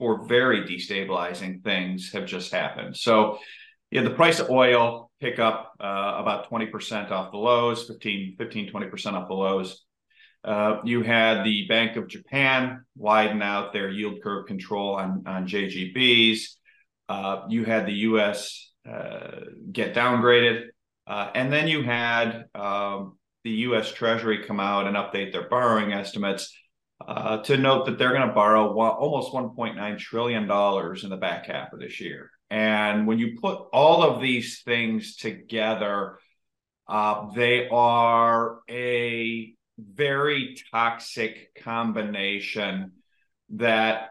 four very destabilizing things have just happened. So yeah, the price of oil pick up about 20% off the lows, 15, 20% off the lows. You had the Bank of Japan widen out their yield curve control on JGBs. You had the US get downgraded. And then you had the US Treasury come out and update their borrowing estimates to note that they're going to borrow almost $1.9 trillion in the back half of this year. And when you put all of these things together, they are a very toxic combination that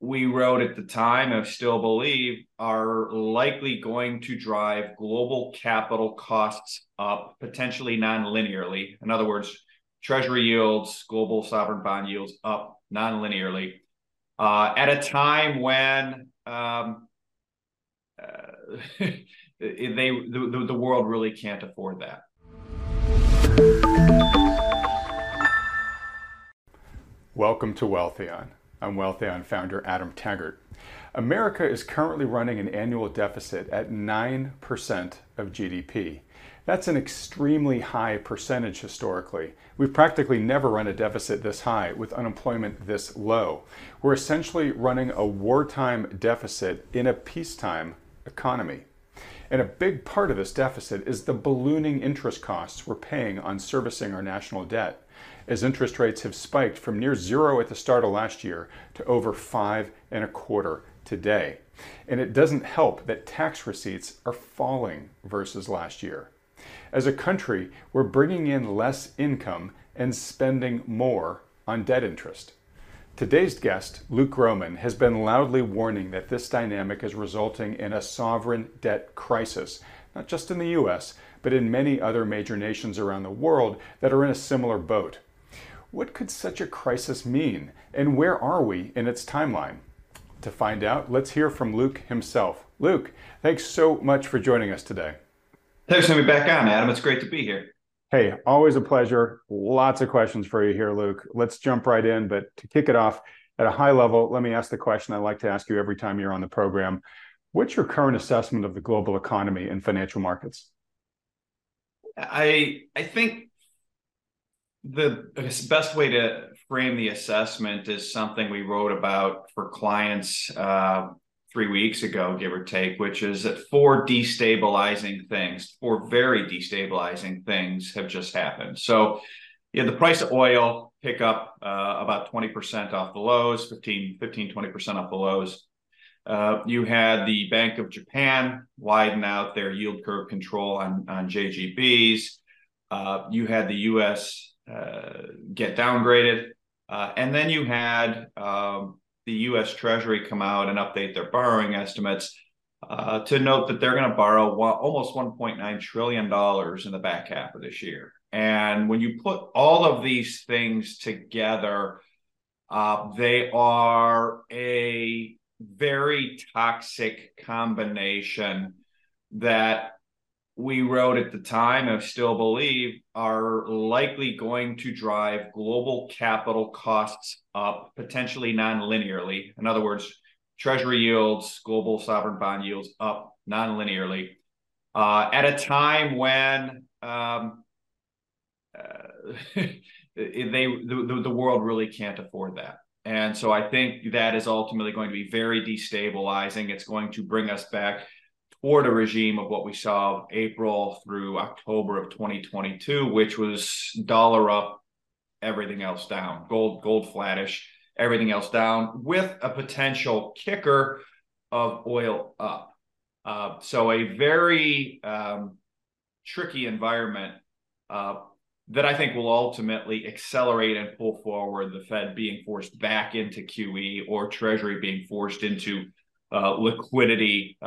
we wrote at the time, and still believe, are likely going to drive global capital costs up, potentially non-linearly. In other words, treasury yields, global sovereign bond yields up non-linearly at a time when the world really can't afford that. Welcome to Wealthion. I'm Wealthion founder Adam Taggart. America is currently running an annual deficit at 9% of GDP. That's an extremely high percentage historically. We've practically never run a deficit this high with unemployment this low. We're essentially running a wartime deficit in a peacetime economy. And a big part of this deficit is the ballooning interest costs we're paying on servicing our national debt, as interest rates have spiked from near zero at the start of last year to over 5.25% today. And it doesn't help that tax receipts are falling versus last year. As a country, we're bringing in less income and spending more on debt interest. Today's guest, Luke Gromen, has been loudly warning that this dynamic is resulting in a sovereign debt crisis, not just in the US, but in many other major nations around the world that are in a similar boat. What could such a crisis mean, and where are we in its timeline? To find out, let's hear from Luke himself. Luke, thanks so much for joining us today. Thanks for having me back on, Adam. It's great to be here. Hey, always a pleasure. Lots of questions for you here, Luke. Let's jump right in, but to kick it off at a high level, let me ask the question I like to ask you every time you're on the program. What's your current assessment of the global economy and financial markets? I think the best way to frame the assessment is something we wrote about for clients 3 weeks ago, give or take, which is that four very destabilizing things have just happened. So yeah, the price of oil pick up about 20% off the lows, 15, 20% off the lows. You had the Bank of Japan widen out their yield curve control on JGBs. You had the US get downgraded. And then you had the US Treasury come out and update their borrowing estimates to note that they're going to borrow almost $1.9 trillion in the back half of this year. And when you put all of these things together, they are a very toxic combination that we wrote at the time, and still believe, are likely going to drive global capital costs up, potentially non-linearly. In other words, treasury yields, global sovereign bond yields up non-linearly at a time when the world really can't afford that. And so I think that is ultimately going to be very destabilizing. It's going to bring us back toward a regime of what we saw April through October of 2022, which was dollar up, everything else down, gold flattish, everything else down, with a potential kicker of oil up. So a very tricky environment that I think will ultimately accelerate and pull forward the Fed being forced back into QE or Treasury being forced into liquidity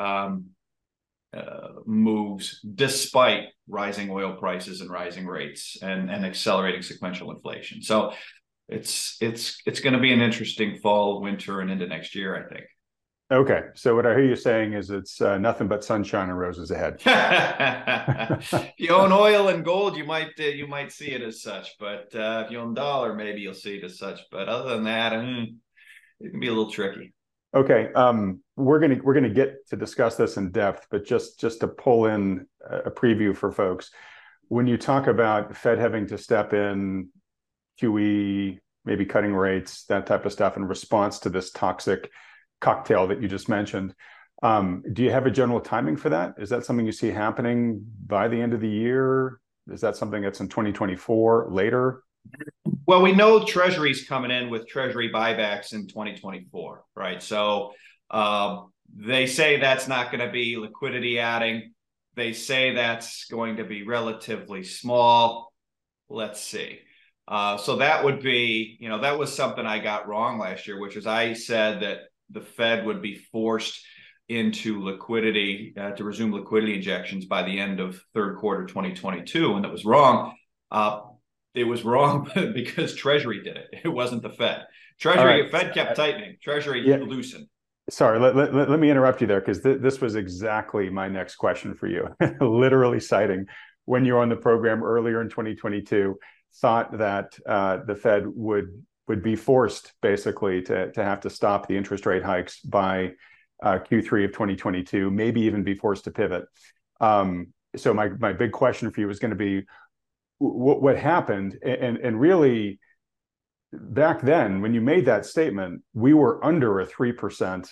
moves despite rising oil prices and rising rates and accelerating sequential inflation. So it's going to be an interesting fall, winter, and into next year, I think. Okay. So what I hear you saying is it's nothing but sunshine and roses ahead. If you own oil and gold, you might see it as such. But if you own dollar, maybe you'll see it as such. But other than that, it can be a little tricky. Okay, we're gonna get to discuss this in depth, but just to pull in a preview for folks, when you talk about Fed having to step in, QE, maybe cutting rates, that type of stuff in response to this toxic cocktail that you just mentioned, do you have a general timing for that? Is that something you see happening by the end of the year? Is that something that's in 2024, later? Well, we know Treasury's coming in with Treasury buybacks in 2024, right? So they say that's not going to be liquidity adding. They say that's going to be relatively small. Let's see. So that would be, you know, that was something I got wrong last year, which is I said that the Fed would be forced into liquidity, to resume liquidity injections by the end of third quarter 2022. And that was wrong. It was wrong because Treasury did it. It wasn't the Fed. Treasury, right. Fed kept tightening. Treasury loosened. Sorry, let me interrupt you there because this was exactly my next question for you. Literally citing when you were on the program earlier in 2022, thought that the Fed would be forced basically to have to stop the interest rate hikes by Q3 of 2022, maybe even be forced to pivot. So my big question for you is going to be, what happened? And really, back then, when you made that statement, we were under a 3%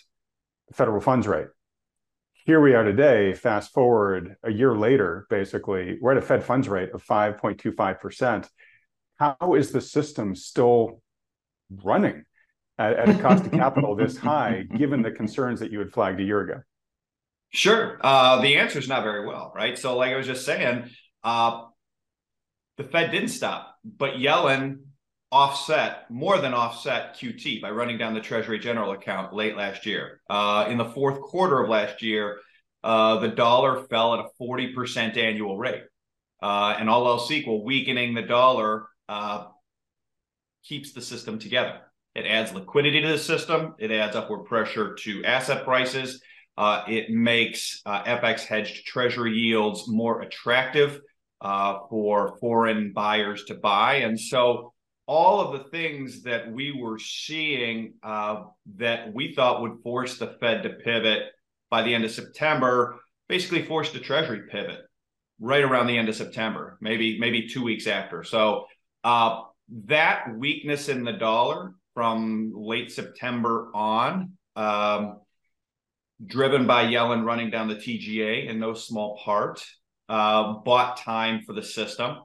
federal funds rate. Here we are today, fast forward a year later, basically, we're at a Fed funds rate of 5.25%. How is the system still running at a cost of capital this high, given the concerns that you had flagged a year ago? Sure. The answer is not very well, right? So like I was just saying, the Fed didn't stop, but Yellen more than offset QT by running down the Treasury General Account late last year. In the fourth quarter of last year, the dollar fell at a 40% annual rate. And all else equal, weakening the dollar keeps the system together. It adds liquidity to the system. It adds upward pressure to asset prices. It makes FX hedged Treasury yields more attractive for foreign buyers to buy. And so all of the things that we were seeing that we thought would force the Fed to pivot by the end of September, basically forced the Treasury pivot right around the end of September, maybe 2 weeks after. So that weakness in the dollar from late September on, driven by Yellen running down the TGA in no small part, bought time for the system.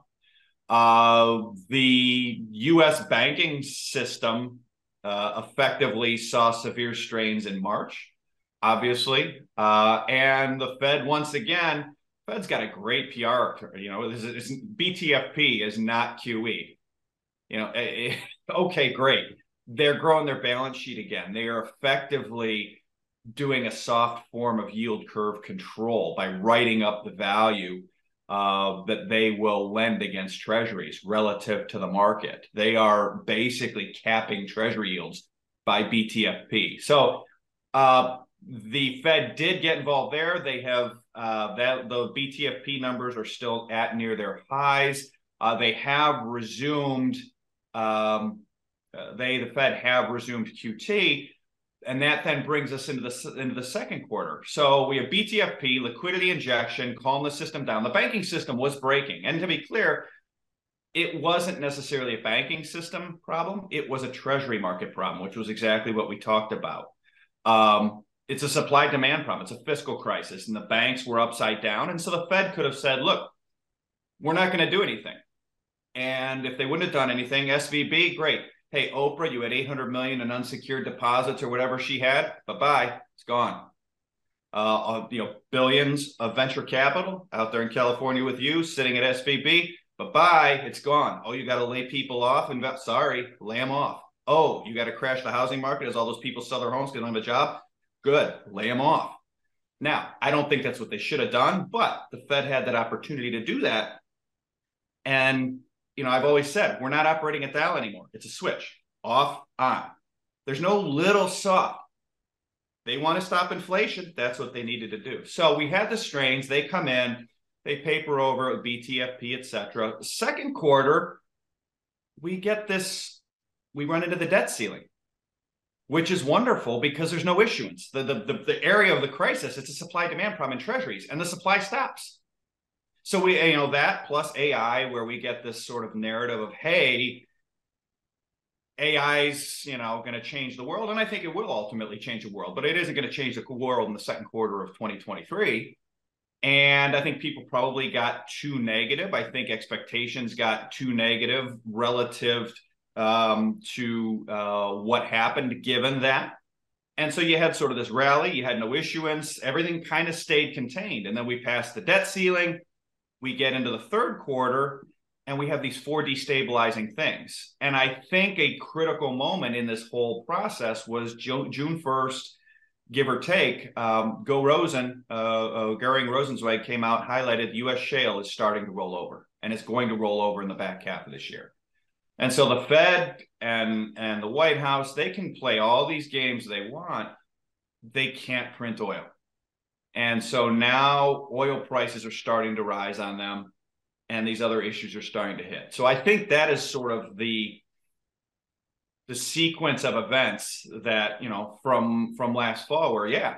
The U.S. banking system effectively saw severe strains in March, obviously. And the Fed, once again, Fed's got a great PR. You know, this BTFP is not QE. You know, okay, great. They're growing their balance sheet again. They are effectively doing a soft form of yield curve control by writing up the value that they will lend against treasuries relative to the market. They are basically capping treasury yields by BTFP. So the Fed did get involved there. They have the BTFP numbers are still at near their highs. They have resumed, the Fed have resumed QT. And that then brings us into the second quarter. So we have BTFP, liquidity injection, calm the system down. The banking system was breaking. And to be clear, it wasn't necessarily a banking system problem. It was a treasury market problem, which was exactly what we talked about. It's a supply-demand problem. It's a fiscal crisis. And the banks were upside down. And so the Fed could have said, look, we're not going to do anything. And if they wouldn't have done anything, SVB, great. Hey, Oprah, you had $800 million in unsecured deposits or whatever she had. Bye-bye. It's gone. Billions of venture capital out there in California with you sitting at SVB. Bye-bye. It's gone. Oh, you got to lay people off. Sorry, lay them off. Oh, you got to crash the housing market as all those people sell their homes because they don't have a job. Good. Lay them off. Now, I don't think that's what they should have done, but the Fed had that opportunity to do that. And you know, I've always said, we're not operating at dial anymore. It's a switch, off, on. There's no little soft. They want to stop inflation. That's what they needed to do. So we had the strains. They come in. They paper over BTFP, et cetera. The second quarter, we run into the debt ceiling. which is wonderful because there's no issuance. The area of the crisis, it's a supply-demand problem in treasuries, and the supply stops. So we, you know, that plus AI, where we get this sort of narrative of, hey, AI's, you know, going to change the world. And I think it will ultimately change the world, but it isn't going to change the world in the second quarter of 2023. And I think people probably got too negative. I think expectations got too negative relative to what happened given that. And so you had sort of this rally, you had no issuance, everything kind of stayed contained. And then we passed the debt ceiling. We get into the third quarter and we have these four destabilizing things. And I think a critical moment in this whole process was June 1st, give or take, Göring Rosenzweig came out, highlighted US shale is starting to roll over, and it's going to roll over in the back half of this year. And so the Fed and the White House, they can play all these games they want. They can't print oil. And so now oil prices are starting to rise on them, and these other issues are starting to hit. So I think that is sort of the sequence of events that, you know, from last fall where, yeah,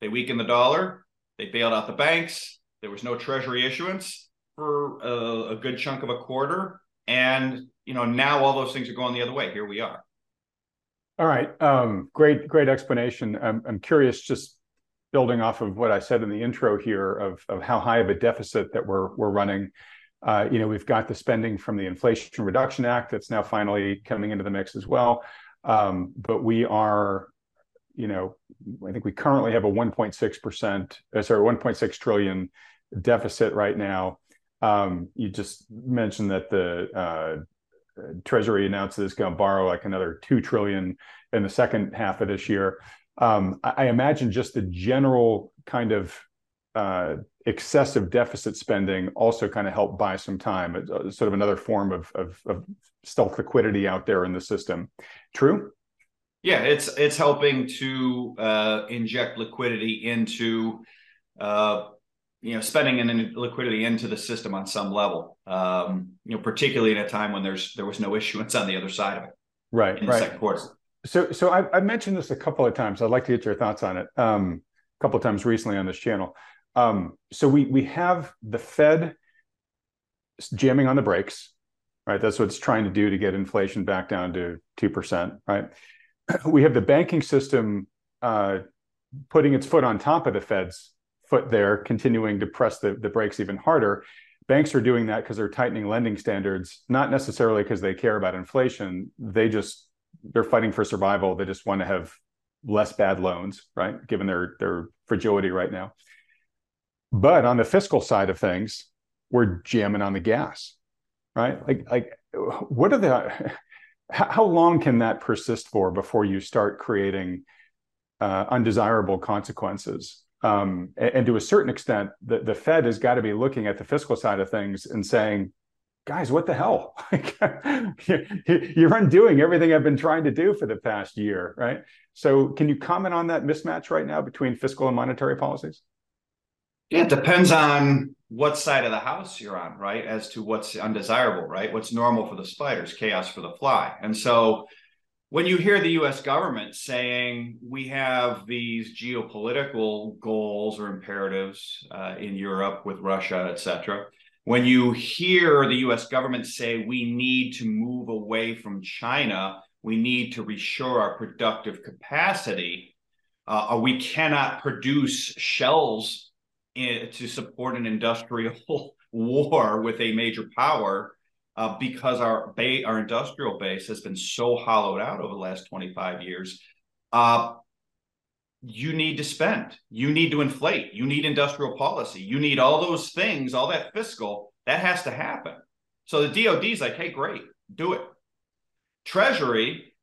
they weakened the dollar, they bailed out the banks, there was no treasury issuance for a good chunk of a quarter. And, you know, now all those things are going the other way. Here we are. All right. Great explanation. I'm curious, just building off of what I said in the intro here of how high of a deficit that we're running. You know, we've got the spending from the Inflation Reduction Act that's now finally coming into the mix as well. But we are, you know, I think we currently have a 1.6 trillion deficit right now. You just mentioned that the Treasury announced that it's going to borrow like another 2 trillion in the second half of this year. I imagine just the general kind of excessive deficit spending also kind of helped buy some time. It's sort of another form of stealth liquidity out there in the system. True? Yeah, it's helping to inject liquidity into, you know, spending and liquidity into the system on some level. You know, particularly at a time when there was no issuance on the other side of it. Right. In the second quarter. So I've mentioned this a couple of times. I'd like to get your thoughts on it. A couple of times recently on this channel. So we have the Fed jamming on the brakes, right? That's what it's trying to do to get inflation back down to 2%, right? We have the banking system putting its foot on top of the Fed's foot there, continuing to press the brakes even harder. Banks are doing that because they're tightening lending standards, not necessarily because they care about inflation. They're fighting for survival. They just want to have less bad loans, right? Given their fragility right now. But on the fiscal side of things, we're jamming on the gas, right? Like, what are the? How long can that persist for before you start creating undesirable consequences? And to a certain extent, the Fed has got to be looking at the fiscal side of things and saying, "Guys, what the hell? Like, you're undoing everything I've been trying to do for the past year, right?" So, can you comment on that mismatch right now between fiscal and monetary policies? Yeah, it depends on what side of the house you're on, right? As to what's undesirable, right? What's normal for the spiders, chaos for the fly. And so when you hear the U.S. government saying we have these geopolitical goals or imperatives in Europe with Russia, et cetera, when you hear the U.S. government say we need to move away from China, we need to reshore our productive capacity, or we cannot produce shells to support an industrial war with a major power because our industrial base has been so hollowed out over the last 25 years, you need to spend, you need to inflate, you need industrial policy, you need all those things, all that fiscal, that has to happen. So the DOD is like, hey, great, do it. Treasury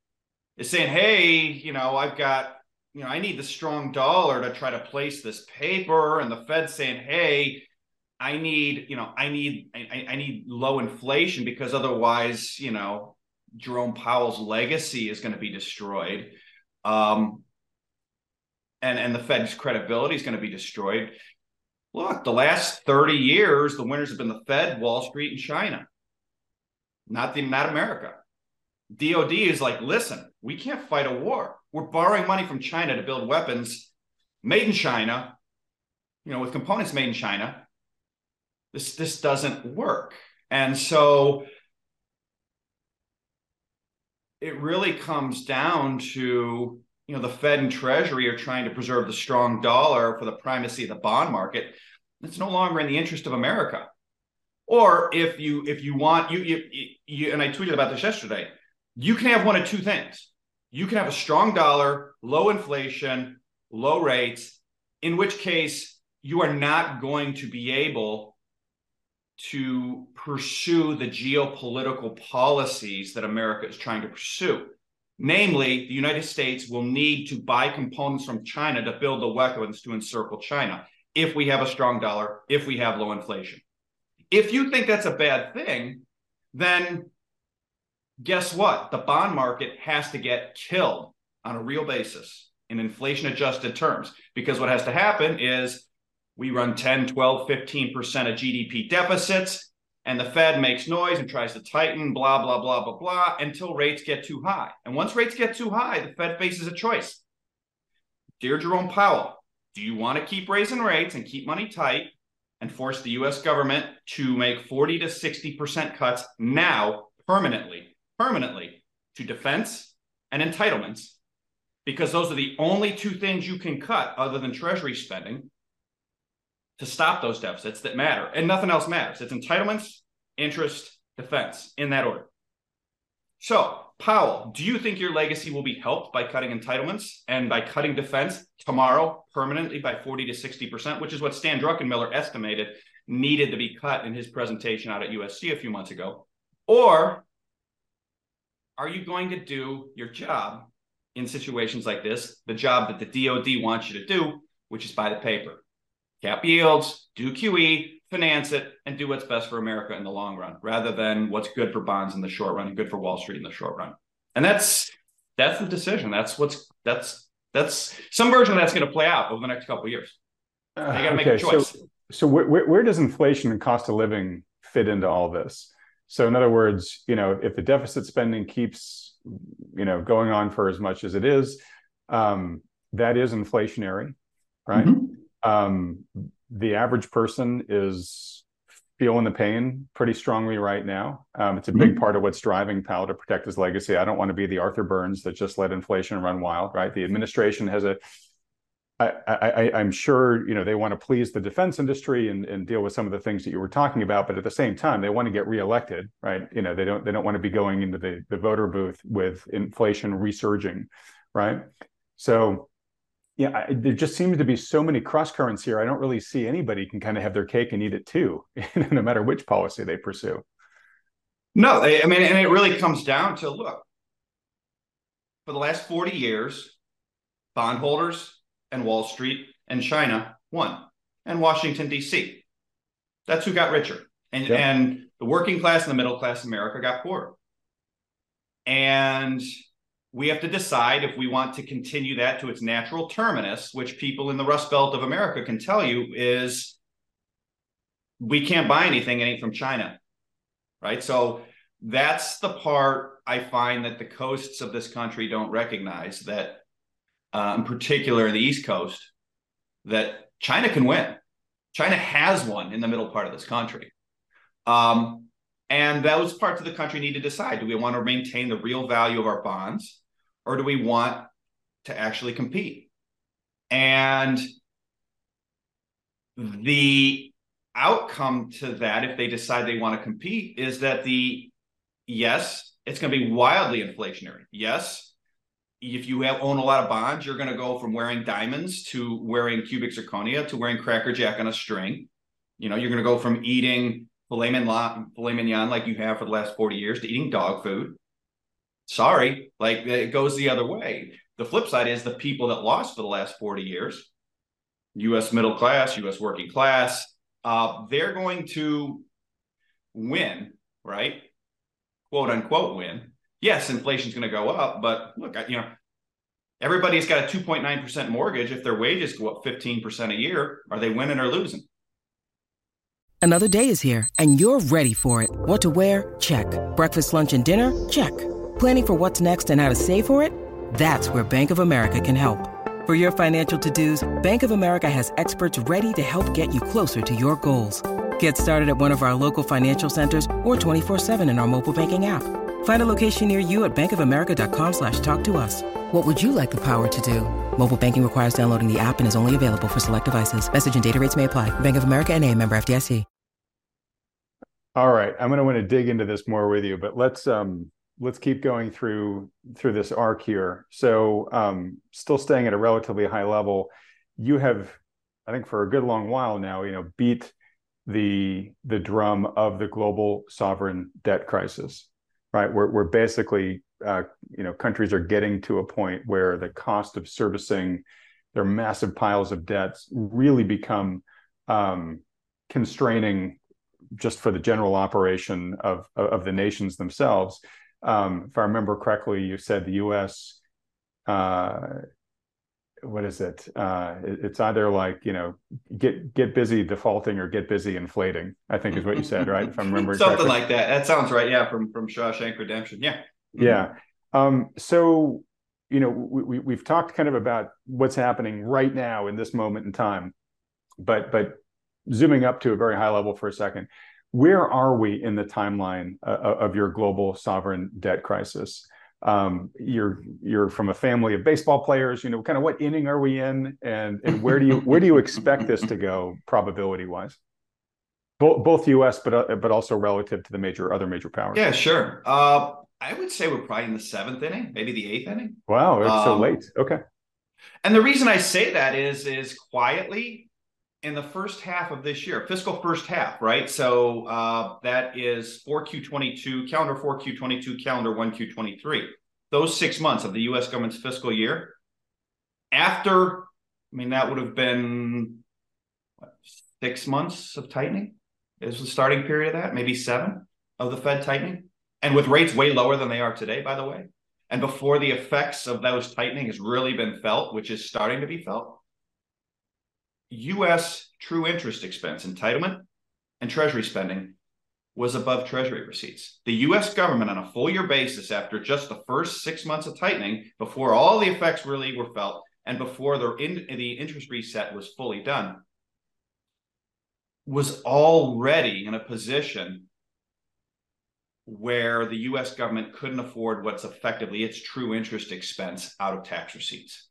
is saying, hey, you know, I've got, you know, I need the strong dollar to try to place this paper, and the Fed's saying, "Hey, I need, you know, I need low inflation because otherwise, you know, Jerome Powell's legacy is going to be destroyed, and the Fed's credibility is going to be destroyed." Look, the last 30 years, the winners have been the Fed, Wall Street, and China, not America. DOD is like, listen, we can't fight a war. We're borrowing money from China to build weapons made in China, with components made in China. This doesn't work. And so it really comes down to, the Fed and Treasury are trying to preserve the strong dollar for the primacy of the bond market. It's no longer in the interest of America. Or if you want, and I tweeted about this yesterday, you can have one of two things. You can have a strong dollar, low inflation, low rates, in which case you are not going to be able to pursue the geopolitical policies that America is trying to pursue. Namely, the United States will need to buy components from China to build the weapons to encircle China if we have a strong dollar, if we have low inflation. If you think that's a bad thing, then guess what? The bond market has to get killed on a real basis in inflation-adjusted terms, because what has to happen is we run 10, 12, 15% of GDP deficits, and the Fed makes noise and tries to tighten, blah, blah, blah, blah, blah, until rates get too high. And once rates get too high, the Fed faces a choice. Dear Jerome Powell, do you want to keep raising rates and keep money tight and force the U.S. government to make 40 to 60% cuts now permanently to defense and entitlements? Because those are the only two things you can cut other than Treasury spending to stop those deficits that matter. And nothing else matters. It's entitlements, interest, defense, in that order. So, Powell, do you think your legacy will be helped by cutting entitlements and by cutting defense tomorrow permanently by 40 to 60%, which is what Stan Druckenmiller estimated needed to be cut in his presentation out at USC a few months ago? Or are you going to do your job in situations like this, the job that the DOD wants you to do, which is buy the paper? Cap yields, do QE, finance it, and do what's best for America in the long run, rather than what's good for bonds in the short run and good for Wall Street in the short run. And that's the decision. That's some version of that's going to play out over the next couple of years. They got to make a choice. So where does inflation and cost of living fit into all this? So in other words, if the deficit spending keeps, going on for as much as it is, that is inflationary, right? Mm-hmm. The average person is feeling the pain pretty strongly right now. It's a big part of what's driving Powell to protect his legacy. I don't want to be the Arthur Burns that just let inflation run wild, right? The administration has I'm sure, they want to please the defense industry and deal with some of the things that you were talking about, but at the same time, they want to get reelected, right? They don't want to be going into the voter booth with inflation resurging, right? So yeah, there just seems to be so many cross currents here. I don't really see anybody can kind of have their cake and eat it too, no matter which policy they pursue. No, and it really comes down to, look, for the last 40 years, bondholders and Wall Street and China won, and Washington, D.C. That's who got richer. And the working class and the middle class in America got poorer. And we have to decide if we want to continue that to its natural terminus, which people in the Rust Belt of America can tell you is we can't buy anything that ain't from China, right? So that's the part I find that the coasts of this country don't recognize, that in particular the East Coast, that China can win. China has won in the middle part of this country. And those parts of the country need to decide, do we want to maintain the real value of our bonds? Or do we want to actually compete? And the outcome to that, if they decide they want to compete, is that it's going to be wildly inflationary. Yes, if you own a lot of bonds, you're going to go from wearing diamonds to wearing cubic zirconia to wearing Cracker Jack on a string. You're going to go from eating filet mignon like you have for the last 40 years to eating dog food. Sorry, it goes the other way. The flip side is the people that lost for the last 40 years, U.S. middle class, U.S. working class, they're going to win, right? Quote unquote win. Yes, inflation's going to go up, but look, everybody's got a 2.9% mortgage. If their wages go up 15% a year, are they winning or losing? Another day is here, and you're ready for it. What to wear? Check. Breakfast, lunch, and dinner? Check. Planning for what's next and how to save for it? That's where Bank of America can help. For your financial to-dos, Bank of America has experts ready to help get you closer to your goals. Get started at one of our local financial centers or 24/7 in our mobile banking app. Find a location near you at bankofamerica.com/talktous. What would you like the power to do? Mobile banking requires downloading the app and is only available for select devices. Message and data rates may apply. Bank of America NA, member FDIC. All right, I'm going to want to dig into this more with you, but let's keep going through this arc here. So, still staying at a relatively high level, you have, I think, for a good long while now, beat the drum of the global sovereign debt crisis. Right, we're basically, countries are getting to a point where the cost of servicing their massive piles of debts really become constraining just for the general operation of the nations themselves. If I remember correctly, you said the U.S. What is it? It's either get busy defaulting or get busy inflating, I think is what you said, right? If I remember something correctly. Like that. That sounds right. Yeah, from Shawshank Redemption. Yeah. Mm-hmm. Yeah. So we've talked kind of about what's happening right now in this moment in time, but zooming up to a very high level for a second, where are we in the timeline of your global sovereign debt crisis? You're from a family of baseball players, kind of what inning are we in, and where do you expect this to go probability wise? Both US, but also relative to the other major powers. Yeah, sure. I would say we're probably in the 7th inning, maybe the 8th inning. Wow. It's so late. Okay. And the reason I say that is quietly in the first half of this year, fiscal first half, right? So that is 4Q22, calendar 4Q22, calendar 1Q23. Those 6 months of the U.S. government's fiscal year. After, that would have been 6 months of tightening is the starting period of that, maybe 7 of the Fed tightening. And with rates way lower than they are today, by the way. And before the effects of those tightening has really been felt, which is starting to be felt. U.S. true interest expense, entitlement, and Treasury spending was above Treasury receipts. The U.S. government on a full year basis after just the first 6 months of tightening, before all the effects really were felt, and before the interest reset was fully done, was already in a position where the U.S. government couldn't afford what's effectively its true interest expense out of tax receipts.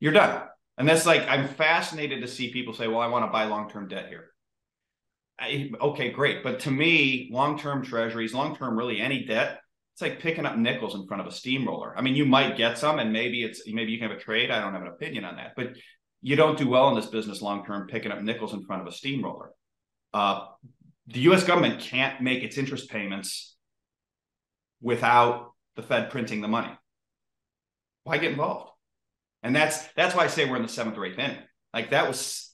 You're done. And that's I'm fascinated to see people say, well, I want to buy long-term debt here. Okay, great. But to me, long-term treasuries, long-term really any debt, it's like picking up nickels in front of a steamroller. you might get some and maybe you can have a trade. I don't have an opinion on that. But you don't do well in this business long-term picking up nickels in front of a steamroller. The U.S. government can't make its interest payments without the Fed printing the money. Why get involved? And that's why I say we're in the 7th or 8th inning. That was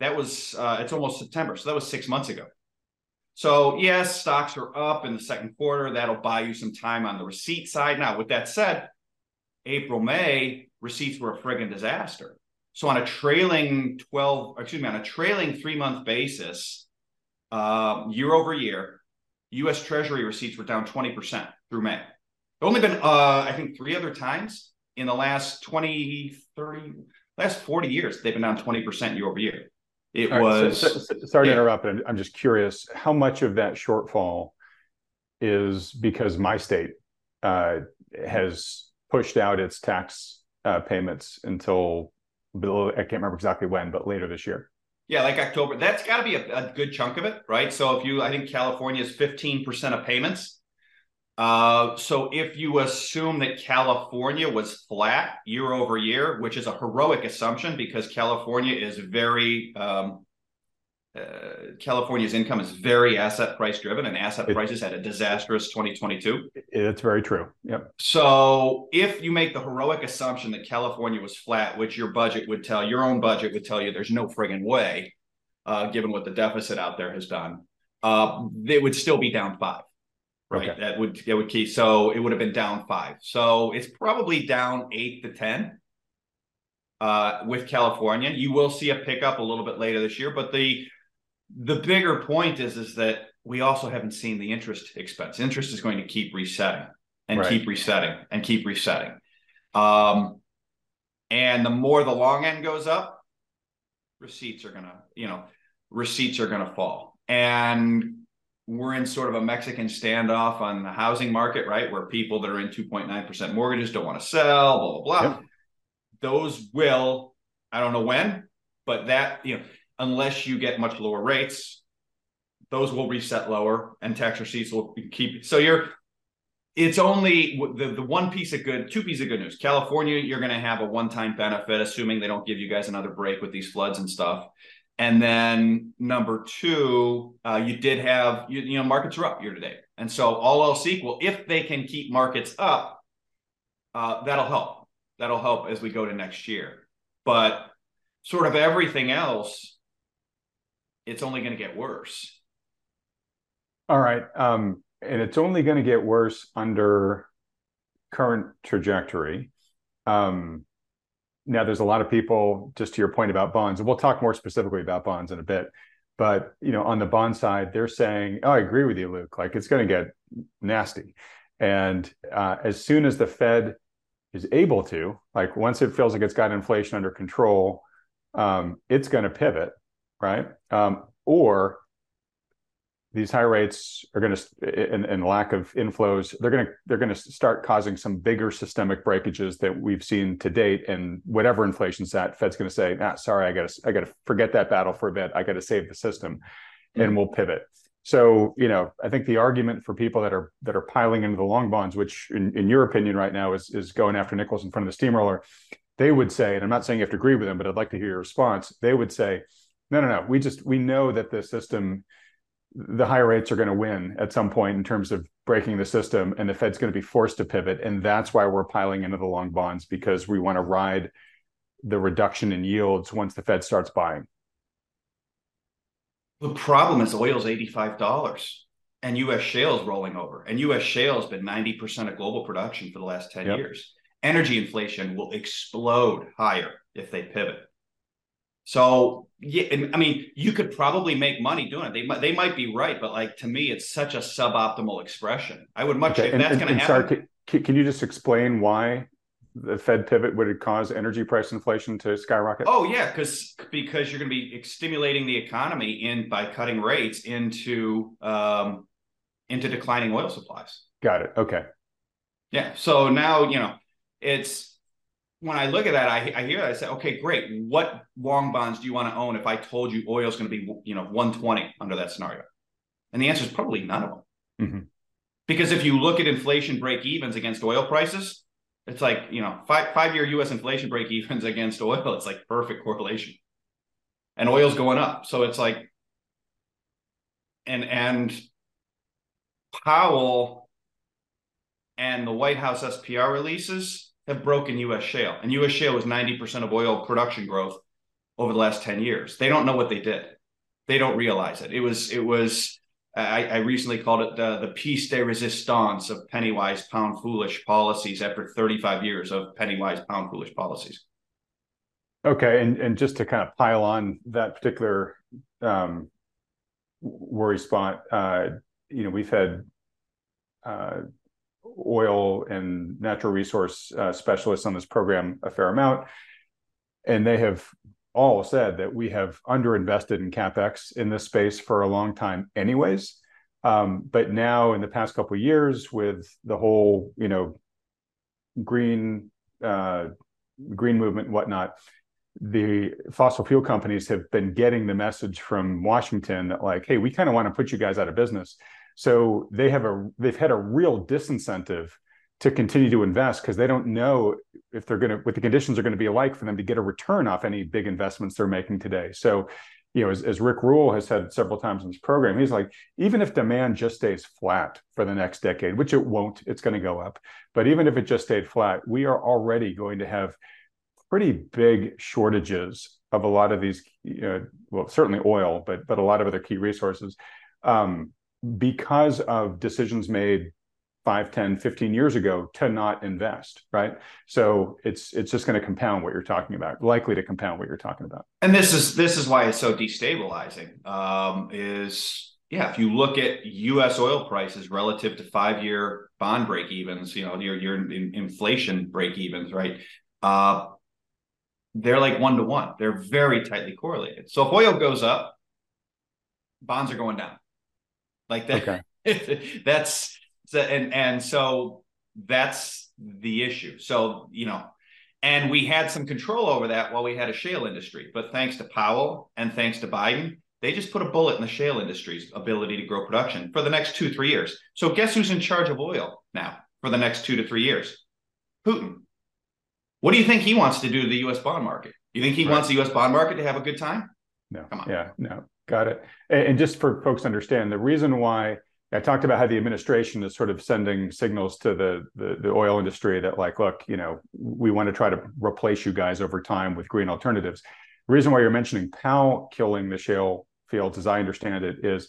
it's almost September. So that was 6 months ago. So yes, stocks are up in the second quarter. That'll buy you some time on the receipt side. Now, with that said, April, May receipts were a friggin' disaster. So on a trailing 3-month basis, year over year, US Treasury receipts were down 20% through May. There've only been, I think 3 other times in the last 40 years, they've been down 20% year over year. Sorry to interrupt, but I'm just curious, how much of that shortfall is because my state has pushed out its tax payments until, I can't remember exactly when, but later this year? Yeah, like October. That's got to be a good chunk of it, right? So I think California is 15% of payments. So if you assume that California was flat year over year, which is a heroic assumption because California's income is very asset price driven, and prices had a disastrous 2022. It's very true. Yep. So if you make the heroic assumption that California was flat, which your own budget would tell you there's no friggin' way, given what the deficit out there has done, it would still be down 5. Right. Okay. That would key. So it would have been down 5. So it's probably down 8 to 10 with California. You will see a pickup a little bit later this year. But the bigger point is that we also haven't seen the interest expense. Interest is going to keep resetting. and keep resetting and keep resetting. And the more the long end goes up, receipts are going to fall. And we're in sort of a Mexican standoff on the housing market, right? Where people that are in 2.9% mortgages don't want to sell, blah, blah, blah. Yep. Those will, I don't know when, but that, unless you get much lower rates, those will reset lower and tax receipts will keep. So it's only the one piece of good, two pieces of good news. California, you're going to have a one-time benefit, assuming they don't give you guys another break with these floods and stuff. And then number two, you did have, markets are up year to date. And so all else equal, if they can keep markets up, that'll help. That'll help as we go to next year. But sort of everything else, it's only going to get worse. All right. And it's only going to get worse under current trajectory. Now, there's a lot of people, just to your point about bonds, and we'll talk more specifically about bonds in a bit, but, on the bond side, they're saying, oh, I agree with you, Luke, like it's going to get nasty. And as soon as the Fed is able to, like once it feels like it's got inflation under control, it's going to pivot, right? Or these high rates are going to, and lack of inflows, they're going to start causing some bigger systemic breakages that we've seen to date. And whatever inflation's at, Fed's going to say, sorry, I got to forget that battle for a bit. I got to save the system, and we'll pivot. So, I think the argument for people that are piling into the long bonds, which in your opinion right now is going after nickels in front of the steamroller, they would say, and I'm not saying you have to agree with them, but I'd like to hear your response. They would say, no, we know that the system, the higher rates are going to win at some point in terms of breaking the system, and the Fed's going to be forced to pivot. And that's why we're piling into the long bonds, because we want to ride the reduction in yields once the Fed starts buying. The problem is oil's $85 and U.S. shale's rolling over, and U.S. shale's been 90% of global production for the last 10 years. Energy inflation will explode higher if they pivot. So, you could probably make money doing it. They might be right, but to me, it's such a suboptimal expression. I would much, if that's going to happen. Sorry, can you just explain why the Fed pivot would cause energy price inflation to skyrocket? Oh yeah, because you're going to be stimulating the economy by cutting rates into declining oil supplies. Got it. Okay. Yeah. So now, it's. When I look at that, I hear that, I say, okay, great. What long bonds do you want to own if I told you oil is going to be, 120 under that scenario? And the answer is probably none of them. Mm-hmm. Because if you look at inflation break-evens against oil prices, it's like, five-year U.S. inflation break-evens against oil, it's like perfect correlation. And oil's going up. So it's like, and Powell and the White House SPR releases have broken U.S. shale. And U.S. shale was 90% of oil production growth over the last 10 years. They don't know what they did. They don't realize it. I recently called it the piece de resistance of penny-wise, pound-foolish policies after 35 years of penny-wise, pound-foolish policies. Okay, and just to kind of pile on that particular worry spot, we've had oil and natural resource specialists on this program a fair amount, and they have all said that we have underinvested in CapEx in this space for a long time anyways, but now in the past couple of years with the whole green movement and whatnot, the fossil fuel companies have been getting the message from Washington that like, hey, we kind of want to put you guys out of business. So they've had a real disincentive to continue to invest because they don't know if what the conditions are going to be like for them to get a return off any big investments they're making today. So, as Rick Rule has said several times in this program, he's like, even if demand just stays flat for the next decade, which it won't, it's going to go up. But even if it just stayed flat, we are already going to have pretty big shortages of a lot of these, certainly oil, but a lot of other key resources. Because of decisions made 5, 10, 15 years ago to not invest, right? So it's just going to compound what you're talking about, likely to compound what you're talking about. And this is why it's so destabilizing, is Yeah, if you look at U.S. oil prices relative to 5-year bond break evens, your inflation break evens, right? They're like 1-to-1. They're very tightly correlated. So if oil goes up, bonds are going down. Like that. Okay. So that's the issue. So and we had some control over that while we had a shale industry, but thanks to Powell and thanks to Biden, they just put a bullet in the shale industry's ability to grow production for the next 2-3 years. So guess who's in charge of oil now for the next 2 to 3 years? Putin. What do you think he wants to do to the U.S. bond market? You think he wants the U.S. bond market to have a good time? No. Come on. Yeah, no. Got it. And just for folks to understand, the reason why I talked about how the administration is sort of sending signals to the oil industry that like, look, we want to try to replace you guys over time with green alternatives. The reason why you're mentioning Powell killing the shale fields, as I understand it, is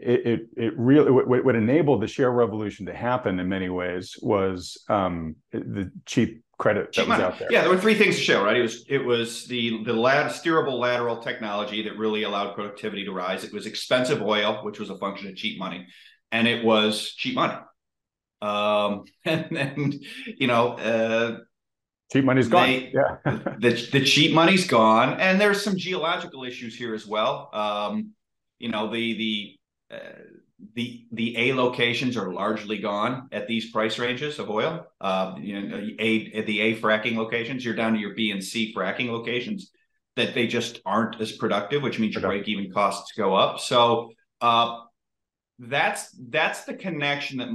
what enabled the shale revolution to happen in many ways was the cheap credit that was out there. Yeah, there were three things to shale, right? It was the steerable lateral technology that really allowed productivity to rise. It was expensive oil, which was a function of cheap money, and it was cheap money. Cheap money's gone. The cheap money's gone, and there's some geological issues here as well. The A locations are largely gone at these price ranges of oil. The A fracking locations, you're down to your B and C fracking locations that they just aren't as productive, which means your break-even costs go up. So that's the connection that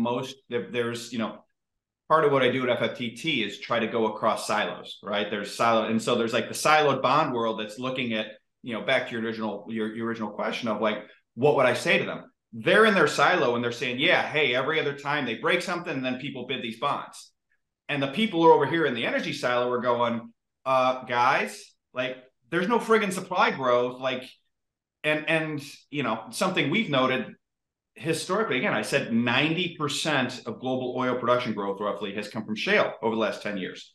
part of what I do at FFTT is try to go across silos, right? There's silo, and so there's like the siloed bond world that's looking at, back to your original question of like, what would I say to them? They're in their silo and they're saying, yeah, hey, every other time they break something, and then people bid these bonds. And the people who are over here in the energy silo are going, guys, like there's no friggin' supply growth, like, and something we've noted. Historically, again, I said 90% of global oil production growth roughly has come from shale over the last 10 years.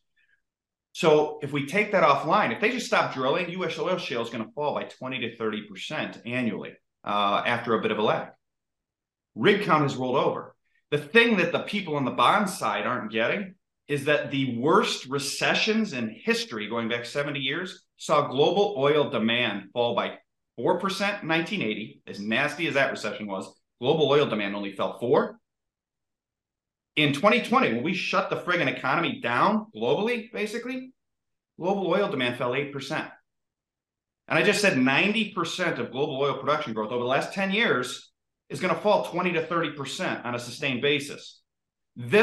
So if we take that offline, if they just stop drilling, U.S. oil shale is going to fall by 20 to 30% annually after a bit of a lag. Rig count has rolled over. The thing that the people on the bond side aren't getting is that the worst recessions in history going back 70 years saw global oil demand fall by 4% in 1980, as nasty as that recession was. Global oil demand only fell 4%. In 2020, when we shut the friggin' economy down globally, basically, global oil demand fell 8%. And I just said 90% of global oil production growth over the last 10 years is going to fall 20 to 30% on a sustained basis. The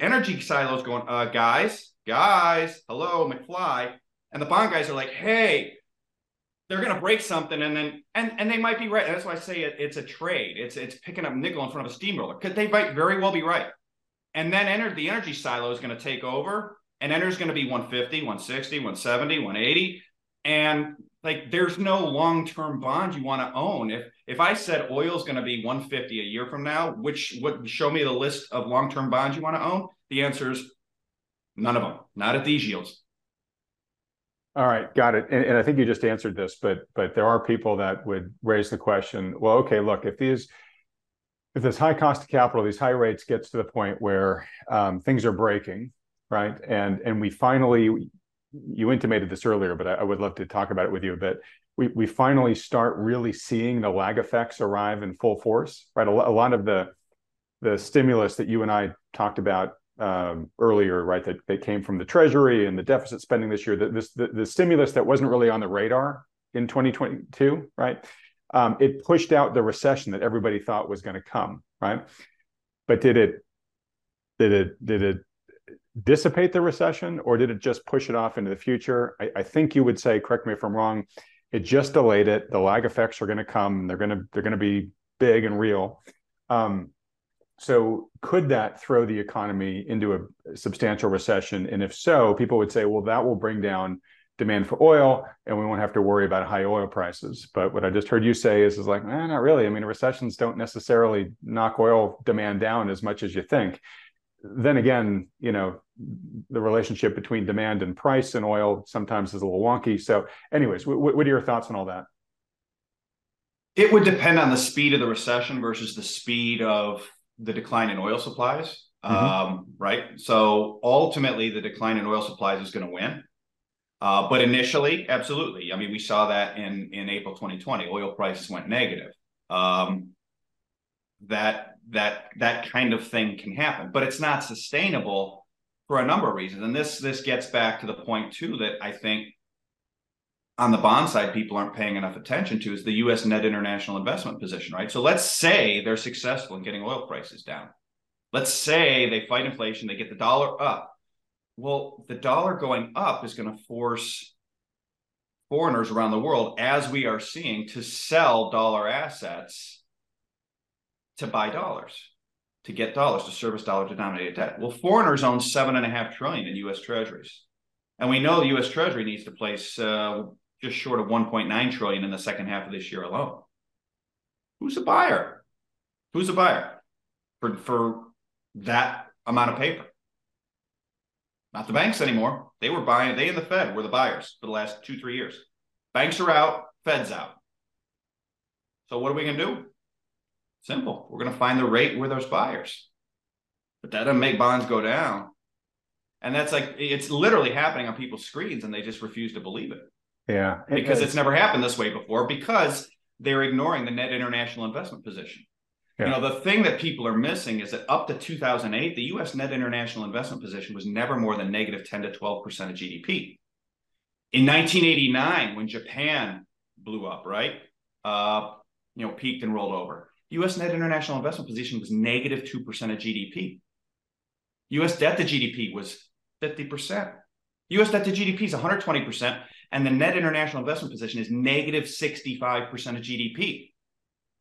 energy silos going, guys, hello, McFly. And the bond guys are like, hey, they're going to break something, and they might be right. That's why I say it's a trade. It's picking up nickel in front of a steamroller. Could they might very well be right? And then the energy silo is going to take over, and is going to be 150, 160, 170, 180, and like there's no long-term bond you want to own. If I said oil is going to be 150 a year from now, which would show me the list of long-term bonds you want to own, the answer is none of them. Not at these yields. All right, got it. And I think you just answered this, but there are people that would raise the question, well, okay, look, if this high cost of capital, these high rates gets to the point where things are breaking, right? And we finally, you intimated this earlier, but I would love to talk about it with you a bit. We finally start really seeing the lag effects arrive in full force, right? A lot of the stimulus that you and I talked about earlier, right, that came from the Treasury and the deficit spending this year, the stimulus that wasn't really on the radar in 2022, right? It pushed out the recession that everybody thought was going to come, right? But did it dissipate the recession, or did it just push it off into the future? I think you would say, correct me if I'm wrong, it just delayed it. The lag effects are going to come, and they're going to be big and real. So could that throw the economy into a substantial recession? And if so, people would say, well, that will bring down demand for oil and we won't have to worry about high oil prices. But what I just heard you say is like, not really. I mean, recessions don't necessarily knock oil demand down as much as you think. Then again, the relationship between demand and price in oil sometimes is a little wonky. So anyways, what are your thoughts on all that? It would depend on the speed of the recession versus the speed of the decline in oil supplies, right? So ultimately, the decline in oil supplies is going to win. But initially, absolutely. I mean, we saw that in April 2020, oil prices went negative. That kind of thing can happen, but it's not sustainable for a number of reasons. And this gets back to the point, too, that I think on the bond side, people aren't paying enough attention to is the U.S. net international investment position, right? So let's say they're successful in getting oil prices down. Let's say they fight inflation, they get the dollar up. Well, the dollar going up is going to force foreigners around the world, as we are seeing, to sell dollar assets to buy dollars, to get dollars, to service dollar-denominated debt. Well, foreigners own $7.5 trillion in U.S. Treasuries. And we know the U.S. Treasury needs to place just short of $1.9 trillion in the second half of this year alone. Who's a buyer? Who's a buyer for that amount of paper? Not the banks anymore. They were buying. They and the Fed were the buyers for the last 2-3 years. Banks are out. Fed's out. So what are we going to do? Simple. We're going to find the rate where there's buyers. But that doesn't make bonds go down. And that's like, it's literally happening on people's screens and they just refuse to believe it. Yeah. Because it's never happened this way before because they're ignoring the net international investment position. Yeah. You know, the thing that people are missing is that up to 2008, the U.S. net international investment position was never more than negative 10 to 12% of GDP. In 1989, when Japan blew up, right, peaked and rolled over, U.S. net international investment position was negative 2% of GDP. U.S. debt to GDP was 50%. U.S. debt to GDP is 120%, and the net international investment position is negative 65% of GDP. It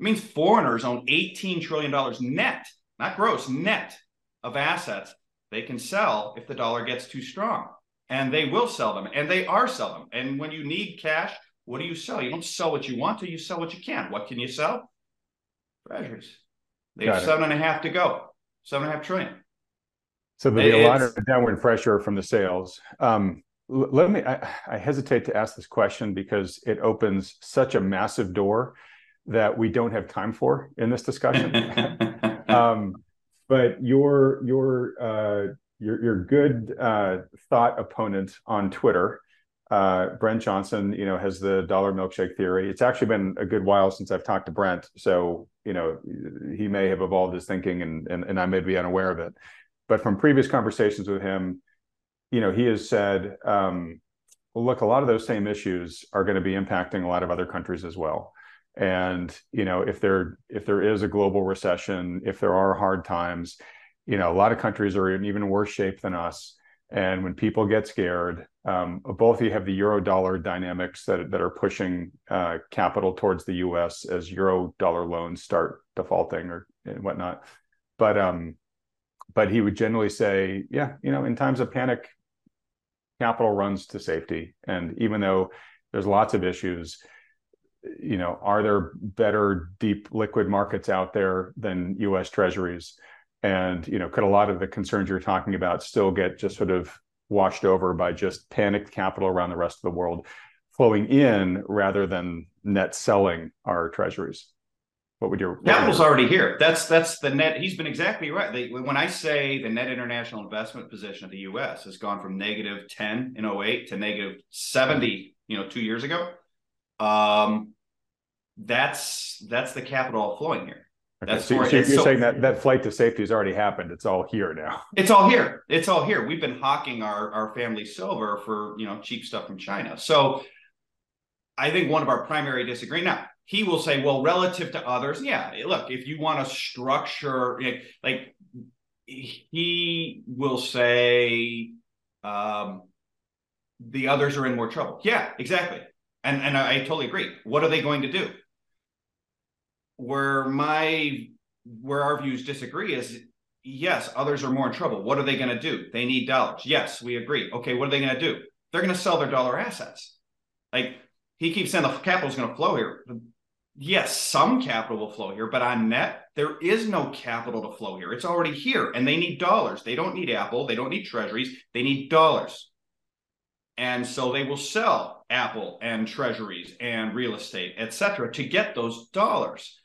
means foreigners own $18 trillion net, not gross, net of assets they can sell if the dollar gets too strong. And they will sell them, and they are selling them. And when you need cash, what do you sell? You don't sell what you want to, you sell what you can. What can you sell? Treasuries. They have $7.5 to go, $7.5 trillion. So there'll be a lot of downward pressure from the sales. I hesitate to ask this question because it opens such a massive door that we don't have time for in this discussion. But your good thought opponent on Twitter, Brent Johnson, has the dollar milkshake theory. It's actually been a good while since I've talked to Brent, so he may have evolved his thinking, and I may be unaware of it. But from previous conversations with him, he has said, "Look, a lot of those same issues are going to be impacting a lot of other countries as well." And, if there is a global recession, if there are hard times, a lot of countries are in even worse shape than us. And when people get scared, both you have the euro-dollar dynamics that are pushing capital towards the U.S. as euro-dollar loans start defaulting and whatnot. But he would generally say, in times of panic, capital runs to safety. And even though there's lots of issues, are there better deep liquid markets out there than U.S. Treasuries? And, could a lot of the concerns you're talking about still get just sort of washed over by just panicked capital around the rest of the world flowing in rather than net selling our treasuries? What would your capital's already here? That's the net. He's been exactly right. When I say the net international investment position of the U.S. has gone from negative 10 in 2008 to negative 70, 2 years ago. That's the capital flowing here. Okay. That's so you're saying that flight to safety has already happened. It's all here now. It's all here. It's all here. We've been hawking our family silver for, cheap stuff from China. So I think one of our primary disagreements, now he will say, well, relative to others. Yeah. Look, if you want to structure, like he will say, the others are in more trouble. Yeah, exactly. And I totally agree. What are they going to do? Where our views disagree is, yes, others are more in trouble. What are they going to do? They need dollars. Yes, we agree. Okay, what are they going to do? They're going to sell their dollar assets. Like he keeps saying the capital is going to flow here. Yes, some capital will flow here, but on net, there is no capital to flow here. It's already here, and they need dollars. They don't need Apple. They don't need treasuries. They need dollars. And so they will sell Apple and treasuries and real estate, et cetera, to get those dollars.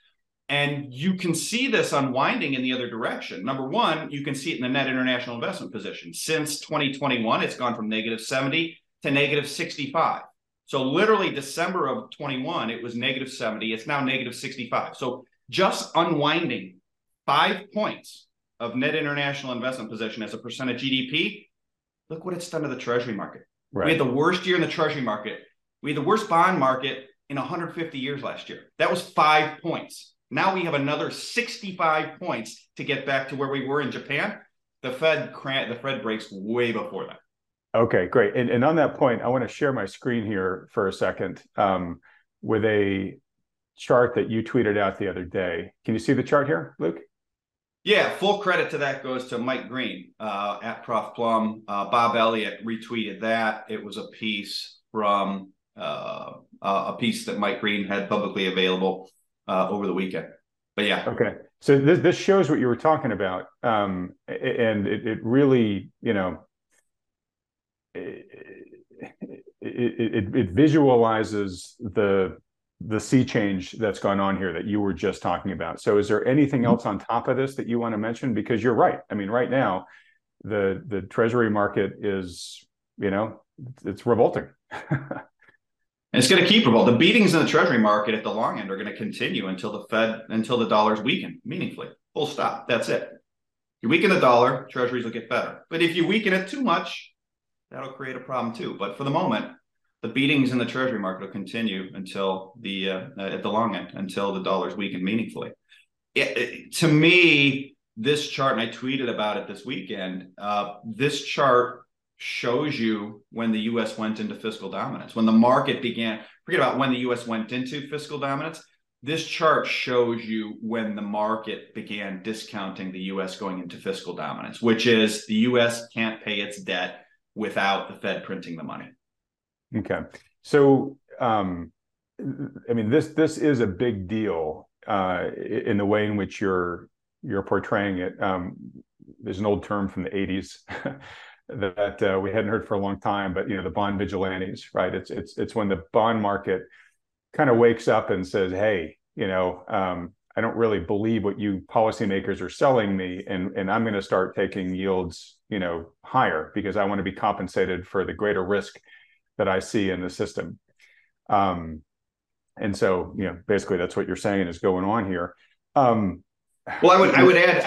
And you can see this unwinding in the other direction. Number one, you can see it in the net international investment position. Since 2021, it's gone from negative 70 to negative 65. So literally December of 21, it was negative 70. It's now negative 65. So just unwinding 5 points of net international investment position as a percent of GDP, look what it's done to the treasury market. Right. We had the worst year in the treasury market. We had the worst bond market in 150 years last year. That was 5 points. Now we have another 65 points to get back to where we were in Japan. The Fed breaks way before that. Okay, great. And on that point, I want to share my screen here for a second with a chart that you tweeted out the other day. Can you see the chart here, Luke? Yeah, full credit to that goes to Mike Green at Prof Plum. Bob Elliott retweeted that. It was a piece from a piece that Mike Green had publicly available over the weekend. But yeah. Okay. So this shows what you were talking about. And it really, you know, it visualizes the sea change that's gone on here that you were just talking about. So is there anything else on top of this that you want to mention? Because you're right. I mean, right now, the treasury market is, you know, it's revolting. And it's going to keep revolting. The beatings in the treasury market at the long end are going to continue until the dollar's weaken meaningfully. Full stop. That's it. You weaken the dollar, treasuries will get better. But if you weaken it too much, that'll create a problem too. But for the moment, the beatings in the treasury market will continue until the at the long end, until the dollars weaken meaningfully. To me, this chart, and I tweeted about it this weekend, this chart shows you when the U.S. went into fiscal dominance, when the market began. Forget about when the U.S. went into fiscal dominance. This chart shows you when the market began discounting the U.S. going into fiscal dominance, which is the U.S. can't pay its debt without the Fed printing the money. Okay. So, I mean, this is a big deal in the way in which you're portraying it. There's an old term from the 80s that we hadn't heard for a long time, but, you know, the bond vigilantes, right? It's when the bond market kind of wakes up and says, hey, you know, I don't really believe what you policymakers are selling me, and I'm going to start taking yields, you know, higher because I want to be compensated for the greater risk that I see in the system. And so, you know, basically that's what you're saying is going on here. Well, I would add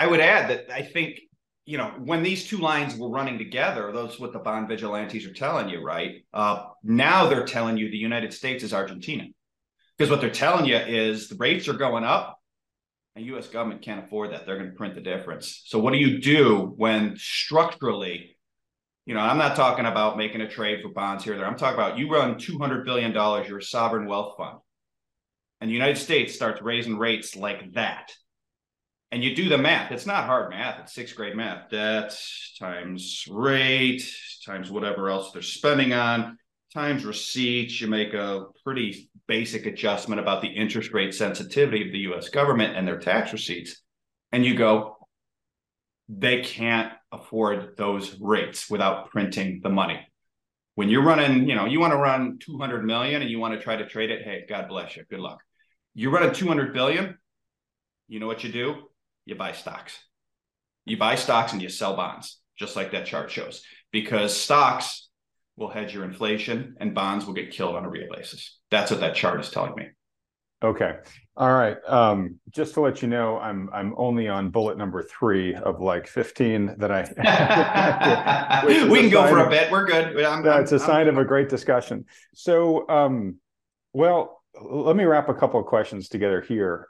that I think, you know, when these two lines were running together, that's what the bond vigilantes are telling you, right? Now they're telling you the United States is Argentina, because what they're telling you is the rates are going up. The U.S. government can't afford that. They're going to print the difference. So what do you do when structurally, you know, I'm not talking about making a trade for bonds here or there. I'm talking about you run $200 billion, you're a sovereign wealth fund, and the United States starts raising rates like that. And you do the math. It's not hard math. It's sixth grade math. Debt times rate times whatever else they're spending on times receipts. You make a pretty basic adjustment about the interest rate sensitivity of the U.S. government and their tax receipts. And you go, they can't afford those rates without printing the money. When you're running, you know, you want to run 200 million and you want to try to trade it. Hey, God bless you. Good luck. You're running 200 billion. You know what you do? You buy stocks. You buy stocks and you sell bonds, just like that chart shows, because stocks will hedge your inflation and bonds will get killed on a real basis. That's what that chart is telling me. Okay. All right. Just to let you know, I'm only on bullet number 3 of like 15 that I we can go for a bit. We're good. It's a sign of a great discussion. So, well, let me wrap a couple of questions together here.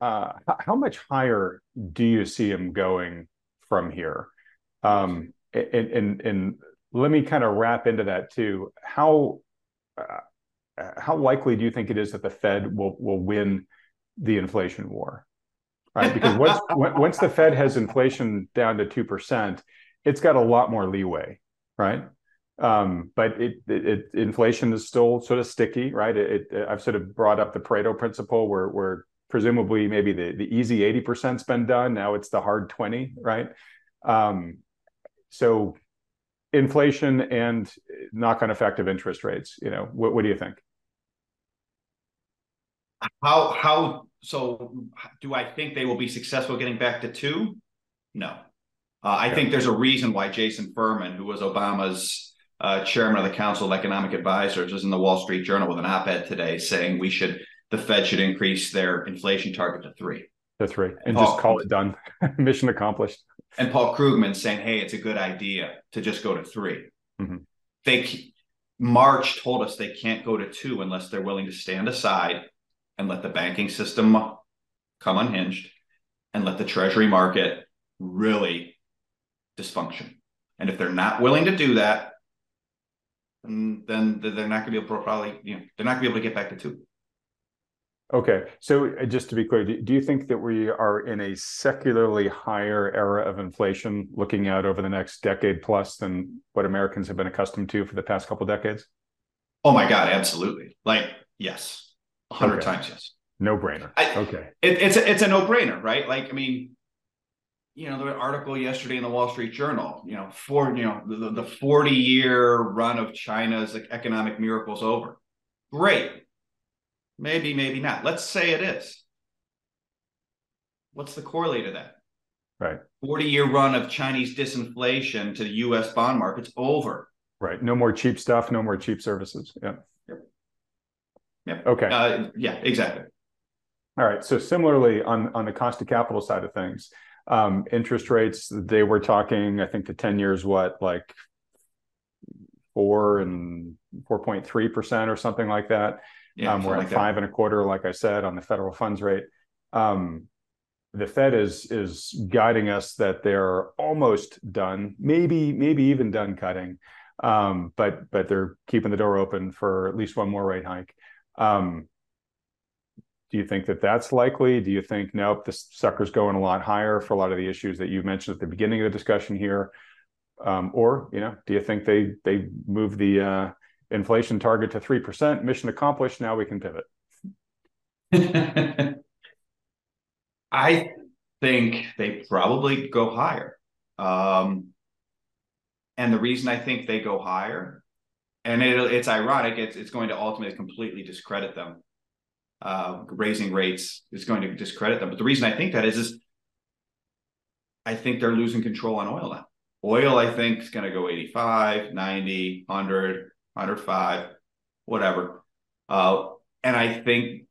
How much higher do you see them going from here? And let me kind of wrap into that too. How likely do you think it is that the Fed will win the inflation war? Right, because once the Fed has inflation down to 2%, it's got a lot more leeway, right? But inflation is still sort of sticky, right? I've sort of brought up the Pareto principle, where presumably maybe the easy 80% has been done. Now it's the hard 20, right? So inflation and knock-on effect of interest rates. You know, what do you think? So do I think they will be successful getting back to 2? No. I think there's a reason why Jason Furman, who was Obama's chairman of the Council of Economic Advisors, was in the Wall Street Journal with an op-ed today saying the Fed should increase their inflation target to 3. To 3. And just call it done. Mission accomplished. And Paul Krugman saying, hey, it's a good idea to just go to 3. Mm-hmm. March told us they can't go to 2 unless they're willing to stand aside and let the banking system come unhinged and let the treasury market really dysfunction. And if they're not willing to do that, then they're not going to be able to get back to 2. Okay. So just to be clear, do you think that we are in a secularly higher era of inflation looking out over the next decade plus than what Americans have been accustomed to for the past couple of decades? Oh my God. Absolutely. Yes. 100 times yes. No brainer. It's a no brainer, right? The article yesterday in the Wall Street Journal, the 40-year run of China's economic miracle's over. Great. Maybe, maybe not. Let's say it is. What's the correlate of that? Right. 40-year run of Chinese disinflation to the U.S. bond market's over. Right. No more cheap stuff. No more cheap services. Yeah. Yep. Okay. Yeah, exactly. All right. So similarly, on the cost of capital side of things, interest rates, they were talking, I think the 10 years, 4 and 4.3% or something like that. Yeah, we're at 5.25%, like I said, on the federal funds rate. The Fed is guiding us that they're almost done, maybe even done cutting, but they're keeping the door open for at least one more rate hike. Do you think that that's likely? Do you think, nope, this sucker's going a lot higher for a lot of the issues that you mentioned at the beginning of the discussion here? Or do you think they move the inflation target to 3%? Mission accomplished. Now we can pivot. I think they probably go higher. And the reason I think they go higher, and it's ironic, it's going to ultimately completely discredit them. Raising rates is going to discredit them. But the reason I think that is I think they're losing control on oil now. Oil, I think, is going to go 85, 90, 100, 105, whatever. And I think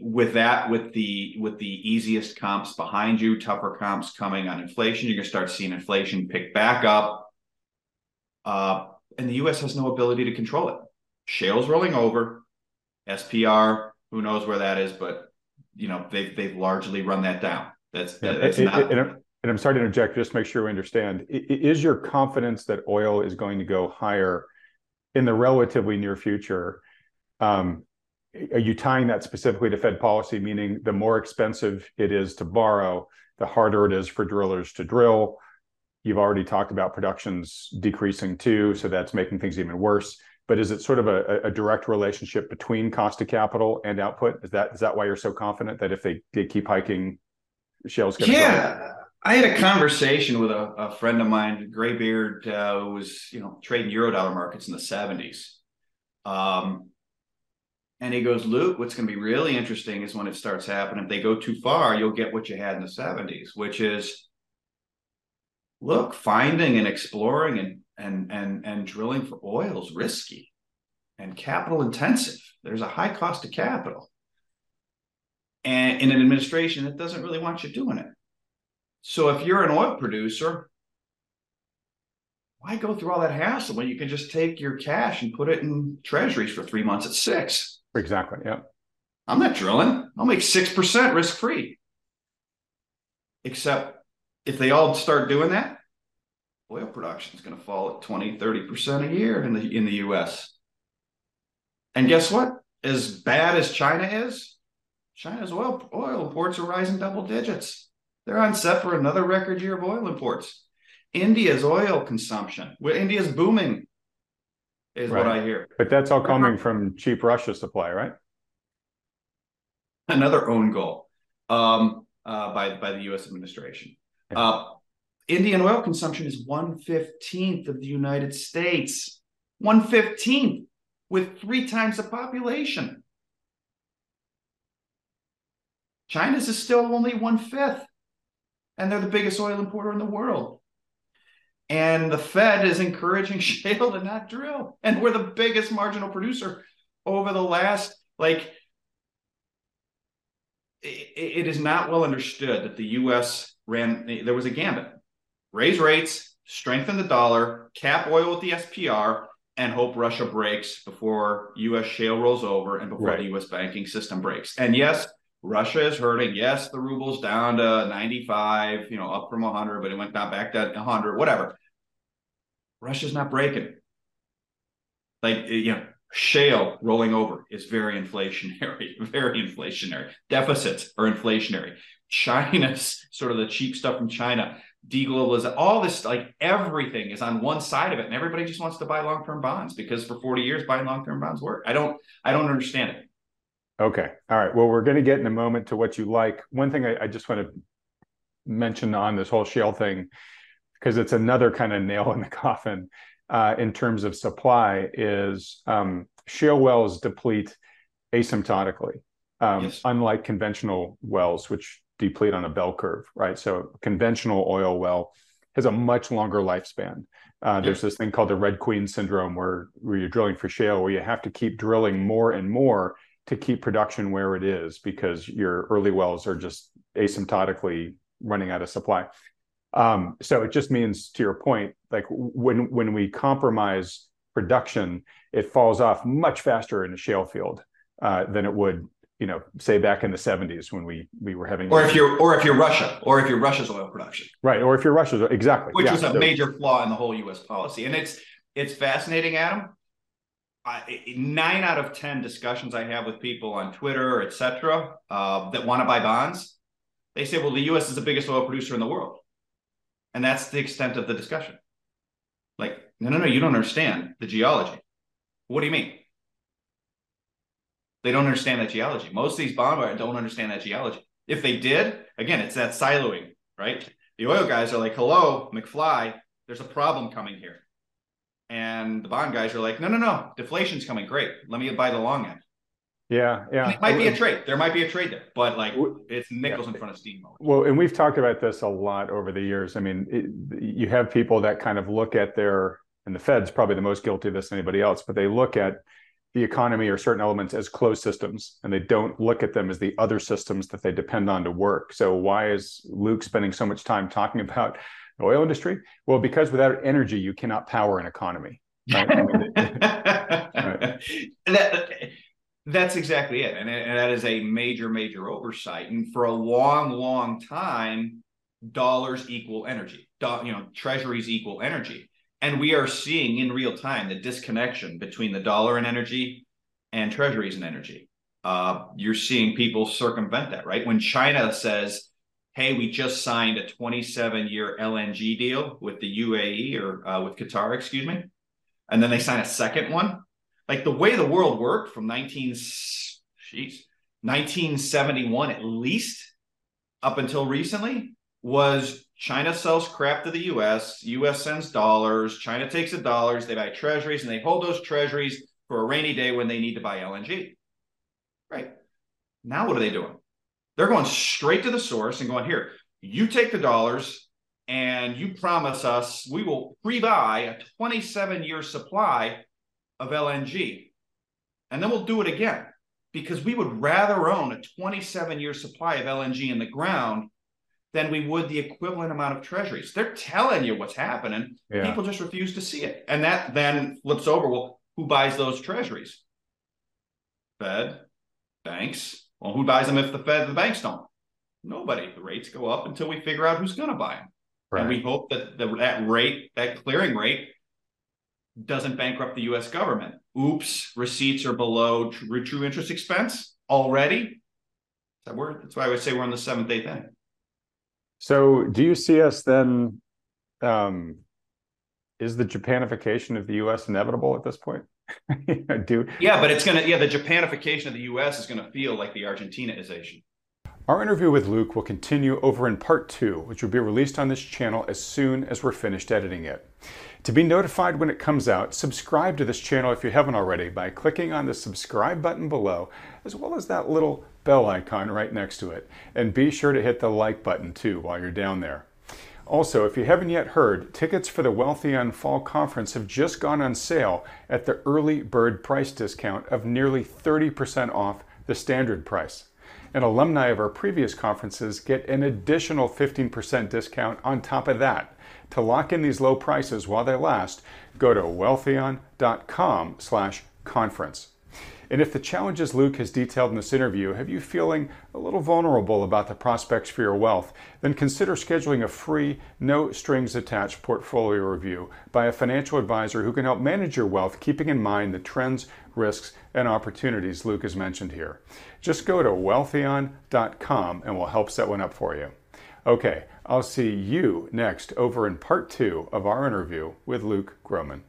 with the easiest comps behind you, tougher comps coming on inflation, you're going to start seeing inflation pick back up. And the U.S. has no ability to control it. Shale's rolling over. SPR, who knows where that is, but they've largely run that down. And I'm sorry to interject, just to make sure we understand. Is your confidence that oil is going to go higher in the relatively near future? Are you tying that specifically to Fed policy, meaning the more expensive it is to borrow, the harder it is for drillers to drill? You've already talked about production's decreasing too, so that's making things even worse. But is it sort of a direct relationship between cost of capital and output? Is that why you're so confident that if they keep hiking, shale's going to go? I had a conversation with a friend of mine, Graybeard, who was trading Eurodollar markets in the 70s. And he goes, Luke, what's going to be really interesting is when it starts happening. If they go too far, you'll get what you had in the 70s, which is, look, finding and exploring and drilling for oil is risky and capital intensive. There's a high cost of capital. And in an administration that doesn't really want you doing it. So if you're an oil producer, why go through all that hassle when you can just take your cash and put it in treasuries for 3 months at 6? Exactly. Yeah. I'm not drilling. I'll make 6% risk free. Except if they all start doing that, oil production is going to fall at 20, 30% a year in the U.S. And guess what? As bad as China is, China's oil imports are rising double digits. They're on set for another record year of oil imports. India's oil consumption, well, India's booming, is right. What I hear. But that's all coming from cheap Russia supply, right? Another own goal by the U.S. administration. Indian oil consumption is 1/15 of the United States. 1/15 with 3 times the population. China's is still only 1/5, and they're the biggest oil importer in the world. And the Fed is encouraging shale to not drill. And we're the biggest marginal producer over the last, it is not well understood that the U.S. there was a gambit. Raise rates, strengthen the dollar, cap oil with the SPR, and hope Russia breaks before U.S. shale rolls over and before the U.S. banking system breaks. And yes, Russia is hurting. Yes, the ruble's down to 95, up from 100, but it went down back to 100, whatever. Russia's not breaking. Shale rolling over is very inflationary, very inflationary. Deficits are inflationary. China's sort of the cheap stuff from China, deglobalization, all this, everything is on one side of it. And everybody just wants to buy long-term bonds because for 40 years, buying long-term bonds worked. I don't understand it. Okay. All right. Well, we're going to get in a moment to what you like. One thing I just want to mention on this whole shale thing, because it's another kind of nail in the coffin in terms of supply, is shale wells deplete asymptotically, unlike conventional wells, which deplete on a bell curve, right? So conventional oil well has a much longer lifespan. There's this thing called the Red Queen syndrome where you're drilling for shale, where you have to keep drilling more and more to keep production where it is because your early wells are just asymptotically running out of supply. So it just means, to your point, when we compromise production, it falls off much faster in a shale field than it would, say back in the 70s when we were having. Or if you're Russia's oil production. Right. Or if you're Russia's, exactly. Which was a major flaw in the whole U.S. policy. And it's fascinating, Adam. 9 out of 10 discussions I have with people on Twitter, et cetera, that want to buy bonds, they say, well, the U.S. is the biggest oil producer in the world. And that's the extent of the discussion. No, you don't understand the geology. What do you mean? They don't understand that geology. Most of these bond buyers don't understand that geology. If they did, again, it's that siloing, right? The oil guys are like, hello, McFly, there's a problem coming here. And the bond guys are like, no, deflation's coming. Great. Let me buy the long end. Yeah. And it might be a trade. There might be a trade there, but it's nickels in front of steam. Well, and we've talked about this a lot over the years. I mean, you have people that kind of look at and the Fed's probably the most guilty of this than anybody else, but they look at the economy or certain elements as closed systems, and they don't look at them as the other systems that they depend on to work. So why is Luke spending so much time talking about oil industry? Well, because without energy, you cannot power an economy. Right? I mean, right. That's exactly it. And that is a major, major oversight. And for a long, long time, dollars equal energy, treasuries equal energy. And we are seeing in real time the disconnection between the dollar and energy and treasuries and energy. You're seeing people circumvent that, right? When China says, hey, we just signed a 27-year LNG deal with the UAE or with Qatar, excuse me. And then they sign a second one. The way the world worked from 1971, at least up until recently, was China sells crap to the U.S., U.S. sends dollars, China takes the dollars, they buy treasuries, and they hold those treasuries for a rainy day when they need to buy LNG. Right. Now what are they doing? They're going straight to the source and going, here, you take the dollars and you promise us we will pre-buy a 27-year supply of LNG. And then we'll do it again because we would rather own a 27-year supply of LNG in the ground than we would the equivalent amount of treasuries. They're telling you what's happening. Yeah. People just refuse to see it. And that then flips over. Well, who buys those treasuries? Fed, banks. Well, who buys them if the Fed and the banks don't? Nobody. The rates go up until we figure out who's going to buy them. Right. And we hope that that clearing rate doesn't bankrupt the U.S. government. Oops, receipts are below true interest expense already. That's why I would say we're on the seventh, eighth inning. So do you see us then, is the Japanification of the U.S. inevitable at this point? The Japanification of the U.S. is going to feel like the Argentinaization. Our interview with Luke will continue over in part 2, which will be released on this channel as soon as we're finished editing it. To be notified when it comes out, subscribe to this channel if you haven't already by clicking on the subscribe button below, as well as that little bell icon right next to it. And be sure to hit the like button too while you're down there. Also, if you haven't yet heard, tickets for the Wealthion Fall Conference have just gone on sale at the early bird price discount of nearly 30% off the standard price. And alumni of our previous conferences get an additional 15% discount on top of that. To lock in these low prices while they last, go to wealthion.com/conference. And if the challenges Luke has detailed in this interview have you feeling a little vulnerable about the prospects for your wealth, then consider scheduling a free, no-strings-attached portfolio review by a financial advisor who can help manage your wealth, keeping in mind the trends, risks, and opportunities Luke has mentioned here. Just go to wealthion.com and we'll help set one up for you. Okay, I'll see you next over in part 2 of our interview with Luke Gromen.